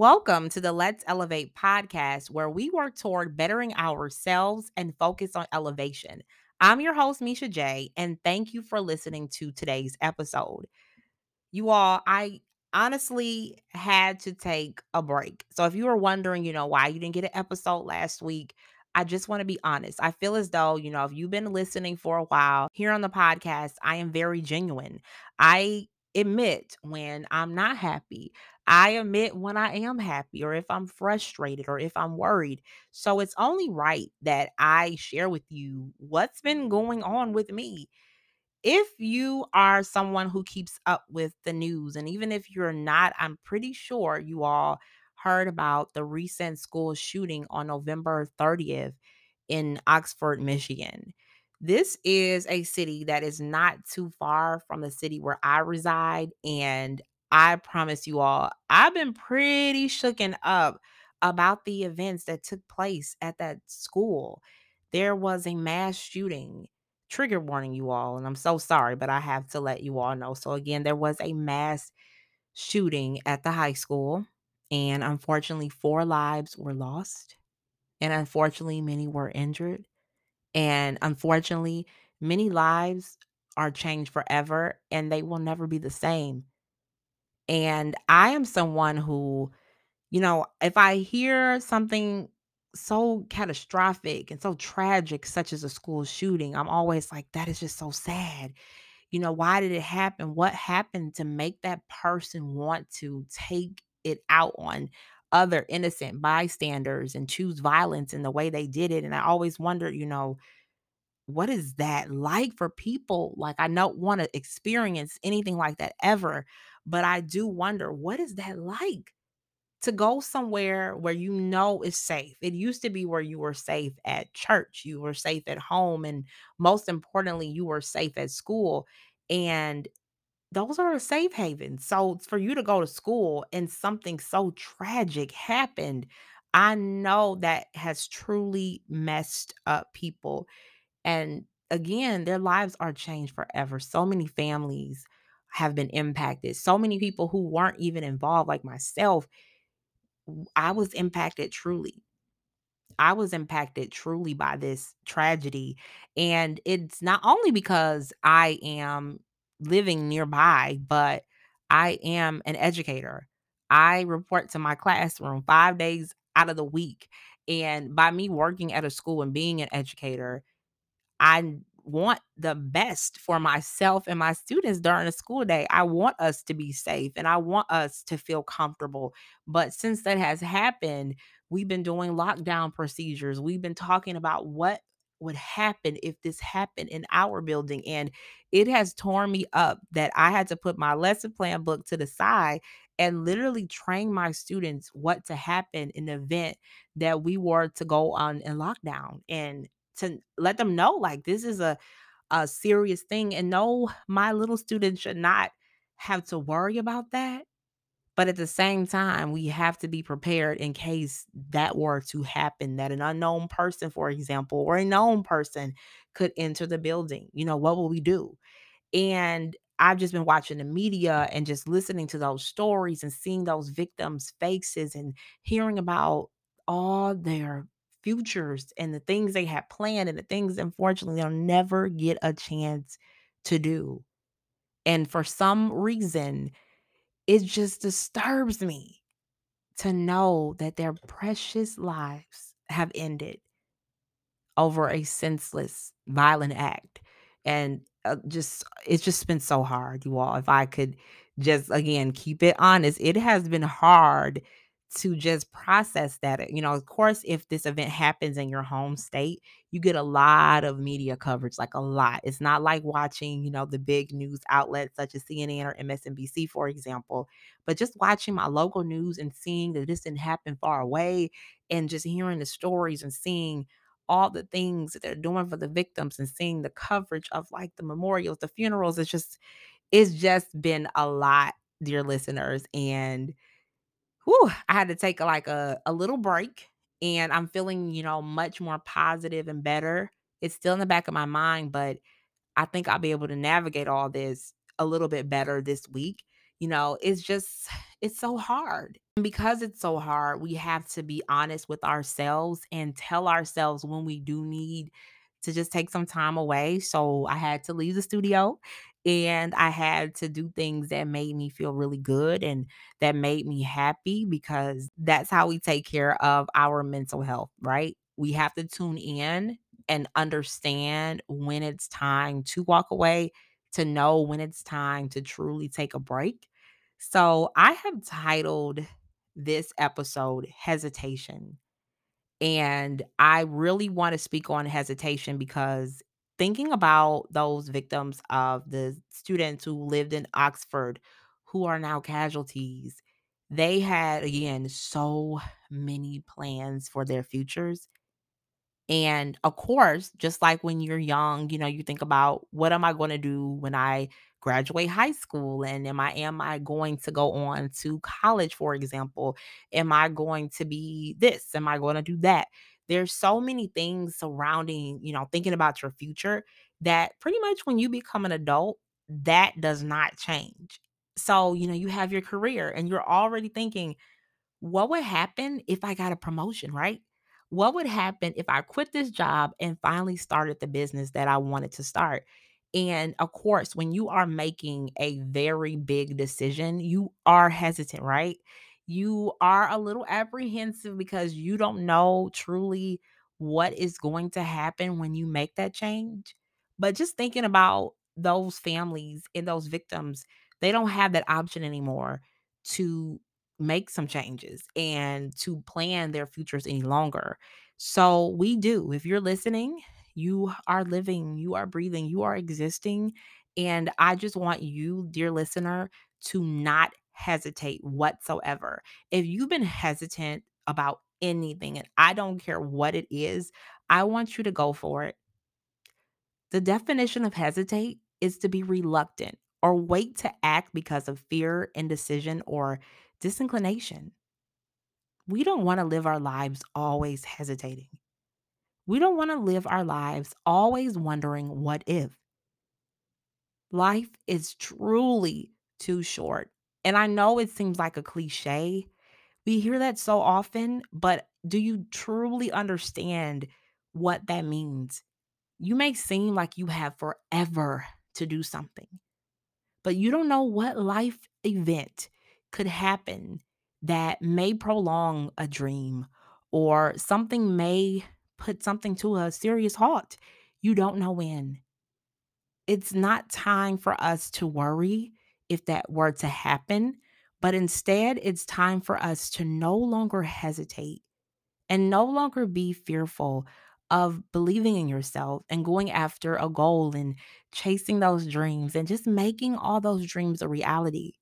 Welcome to the Let's Elevate podcast, where we work toward bettering ourselves and focus on elevation. I'm your host, Misha J, and thank you for listening to today's episode. You all, I honestly had to take a break. So if you were wondering, why you didn't get an episode last week, I just want to be honest. I feel as though, if you've been listening for a while here on the podcast, I am very genuine. I admit when I'm not happy. I admit when I am happy or if I'm frustrated or if I'm worried. So it's only right that I share with you what's been going on with me. If you are someone who keeps up with the news, and even if you're not, I'm pretty sure you all heard about the recent school shooting on November 30th in Oxford, Michigan. This is a city that is not too far from the city where I reside, and I promise you all, I've been pretty shooken up about the events that took place at that school. There was a mass shooting. Trigger warning, you all, and I'm so sorry, but I have to let you all know. So again, there was a mass shooting at the high school, and unfortunately, 4 lives were lost, and unfortunately, many were injured, and unfortunately, many lives are changed forever, and they will never be the same. And I am someone who, if I hear something so catastrophic and so tragic, such as a school shooting, I'm always like, that is just so sad. Why did it happen? What happened to make that person want to take it out on other innocent bystanders and choose violence in the way they did it? And I always wondered, what is that like for people? Like, I don't want to experience anything like that ever. But I do wonder, what is that like to go somewhere where is safe? It used to be where you were safe at church, you were safe at home, and most importantly, you were safe at school. And those are a safe haven. So for you to go to school and something so tragic happened, I know that has truly messed up people. And again, their lives are changed forever. So many families have been impacted. So many people who weren't even involved, like myself, I was impacted truly. I was impacted truly by this tragedy. And it's not only because I am living nearby, but I am an educator. I report to my classroom 5 days out of the week. And by me working at a school and being an educator, I want the best for myself and my students during the school day. I want us to be safe and I want us to feel comfortable. But since that has happened, we've been doing lockdown procedures. We've been talking about what would happen if this happened in our building. And it has torn me up that I had to put my lesson plan book to the side and literally train my students what to happen in the event that we were to go on in lockdown. And to let them know, like, this is a serious thing. And no, my little students should not have to worry about that. But at the same time, we have to be prepared in case that were to happen, that an unknown person, for example, or a known person could enter the building. What will we do? And I've just been watching the media and just listening to those stories and seeing those victims' faces and hearing about all their futures and the things they had planned and the things, unfortunately, they'll never get a chance to do. And for some reason, it just disturbs me to know that their precious lives have ended over a senseless, violent act. And it's just been so hard, you all. If I could just, again, keep it honest, it has been hard to just process that. Of course, if this event happens in your home state, you get a lot of media coverage, like a lot. It's not like watching, the big news outlets such as CNN or MSNBC, for example, but just watching my local news and seeing that this didn't happen far away and just hearing the stories and seeing all the things that they're doing for the victims and seeing the coverage of, like, the memorials, the funerals. It's just been a lot, dear listeners. And I had to take like a little break, and I'm feeling, much more positive and better. It's still in the back of my mind, but I think I'll be able to navigate all this a little bit better this week. You know, it's just, it's so hard. And because it's so hard, we have to be honest with ourselves and tell ourselves when we do need to just take some time away. So I had to leave the studio and I had to do things that made me feel really good and that made me happy, because that's how we take care of our mental health, right? We have to tune in and understand when it's time to walk away, to know when it's time to truly take a break. So I have titled this episode Hesitation. And I really want to speak on hesitation because thinking about those victims of the students who lived in Oxford who are now casualties, they had, again, so many plans for their futures. And of course, just like when you're young, you know, you think about, what am I going to do when I graduate high school? And am I going to go on to college, for example? Am I going to be this? Am I going to do that? There's so many things surrounding, you know, thinking about your future that pretty much when you become an adult, that does not change. So, you know, you have your career and you're already thinking, what would happen if I got a promotion, right? What would happen if I quit this job and finally started the business that I wanted to start? And of course, when you are making a very big decision, you are hesitant, right? You are a little apprehensive because you don't know truly what is going to happen when you make that change. But just thinking about those families and those victims, they don't have that option anymore to make some changes and to plan their futures any longer. So we do. If you're listening, you are living, you are breathing, you are existing. And I just want you, dear listener, to not hesitate whatsoever. If you've been hesitant about anything, and I don't care what it is, I want you to go for it. The definition of hesitate is to be reluctant or wait to act because of fear, indecision, or disinclination. We don't want to live our lives always hesitating. We don't want to live our lives always wondering what if. Life is truly too short. And I know it seems like a cliche. We hear that so often, but do you truly understand what that means? You may seem like you have forever to do something, but you don't know what life event could happen that may prolong a dream, or something may put something to a serious halt. You don't know when. It's not time for us to worry if that were to happen, but instead it's time for us to no longer hesitate and no longer be fearful of believing in yourself and going after a goal and chasing those dreams and just making all those dreams a reality.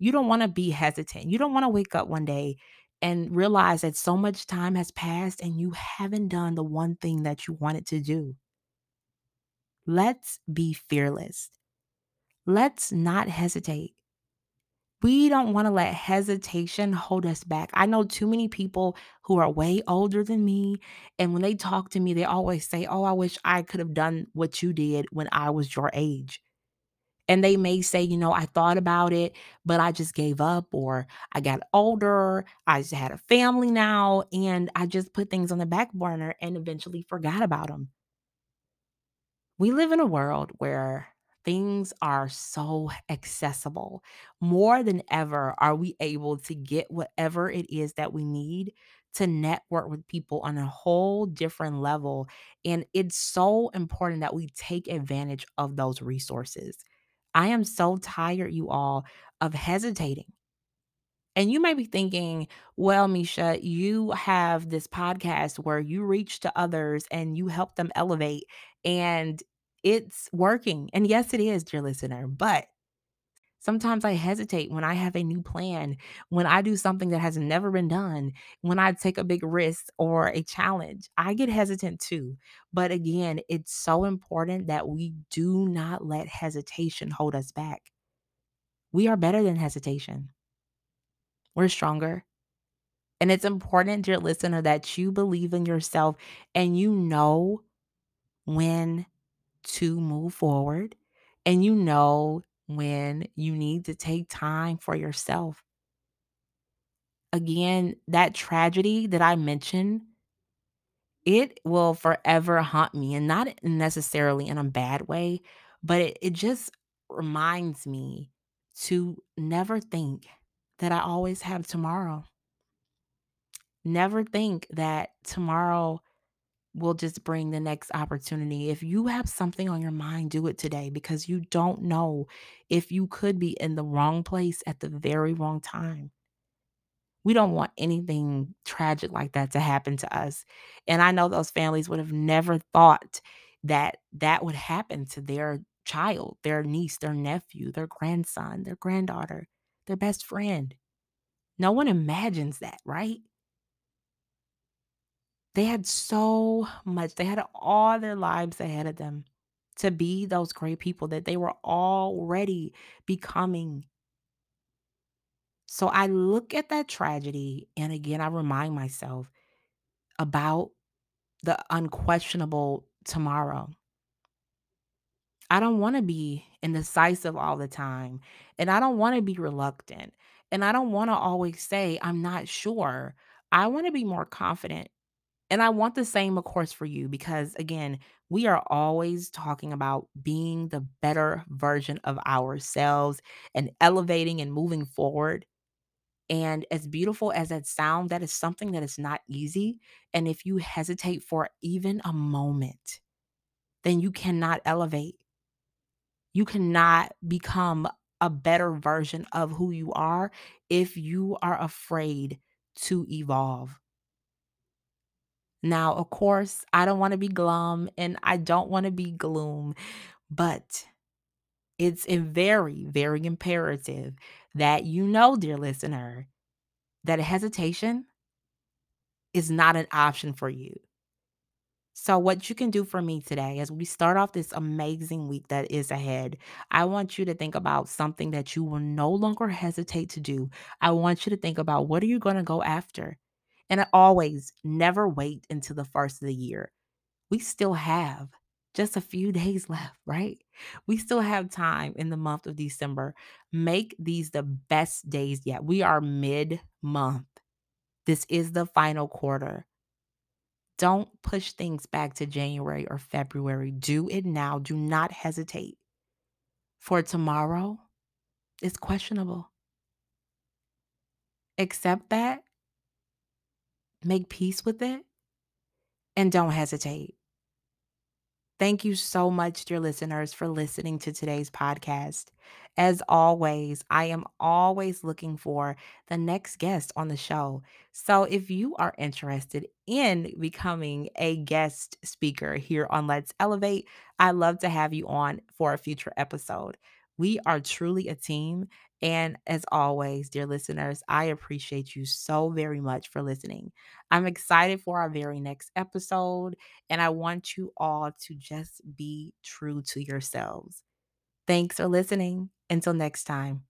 You don't want to be hesitant. You don't want to wake up one day and realize that so much time has passed and you haven't done the one thing that you wanted to do. Let's be fearless. Let's not hesitate. We don't want to let hesitation hold us back. I know too many people who are way older than me, and when they talk to me, they always say, oh, I wish I could have done what you did when I was your age. And they may say, you know, I thought about it, but I just gave up, or I got older, I just had a family now, and I just put things on the back burner and eventually forgot about them. We live in a world where things are so accessible. More than ever are we able to get whatever it is that we need to network with people on a whole different level. And it's so important that we take advantage of those resources. I am so tired, you all, of hesitating. And you may be thinking, well, Misha, you have this podcast where you reach to others and you help them elevate, and it's working. And yes, it is, dear listener. But sometimes I hesitate when I have a new plan, when I do something that has never been done, when I take a big risk or a challenge. I get hesitant too. But again, it's so important that we do not let hesitation hold us back. We are better than hesitation. We're stronger. And it's important, dear listener, that you believe in yourself and you know when to move forward and you know when you need to take time for yourself. Again, that tragedy that I mentioned, it will forever haunt me, and not necessarily in a bad way, but it just reminds me to never think that I always have tomorrow. Never think that tomorrow will just bring the next opportunity. If you have something on your mind, do it today, because you don't know if you could be in the wrong place at the very wrong time. We don't want anything tragic like that to happen to us. And I know those families would have never thought that that would happen to their child, their niece, their nephew, their grandson, their granddaughter, their best friend. No one imagines that, right? They had so much. They had all their lives ahead of them to be those great people that they were already becoming. So I look at that tragedy, and again, I remind myself about the unquestionable tomorrow. I don't want to be indecisive all the time, and I don't want to be reluctant, and I don't want to always say, I'm not sure. I want to be more confident. And I want the same, of course, for you, because again, we are always talking about being the better version of ourselves and elevating and moving forward. And as beautiful as that sounds, that is something that is not easy. And if you hesitate for even a moment, then you cannot elevate. You cannot become a better version of who you are if you are afraid to evolve. Now, of course, I don't want to be glum and I don't want to be gloom, but it's a very, very imperative that you know, dear listener, that hesitation is not an option for you. So what you can do for me today, as we start off this amazing week that is ahead, I want you to think about something that you will no longer hesitate to do. I want you to think about, what are you going to go after? And always, never wait until the first of the year. We still have just a few days left, right? We still have time in the month of December. Make these the best days yet. We are mid-month. This is the final quarter. Don't push things back to January or February. Do it now. Do not hesitate. For tomorrow, it's questionable. Accept that. Make peace with it, and don't hesitate. Thank you so much, dear listeners, for listening to today's podcast. As always, I am always looking for the next guest on the show. So if you are interested in becoming a guest speaker here on Let's Elevate, I'd love to have you on for a future episode. We are truly a team. And as always, dear listeners, I appreciate you so very much for listening. I'm excited for our very next episode, and I want you all to just be true to yourselves. Thanks for listening. Until next time.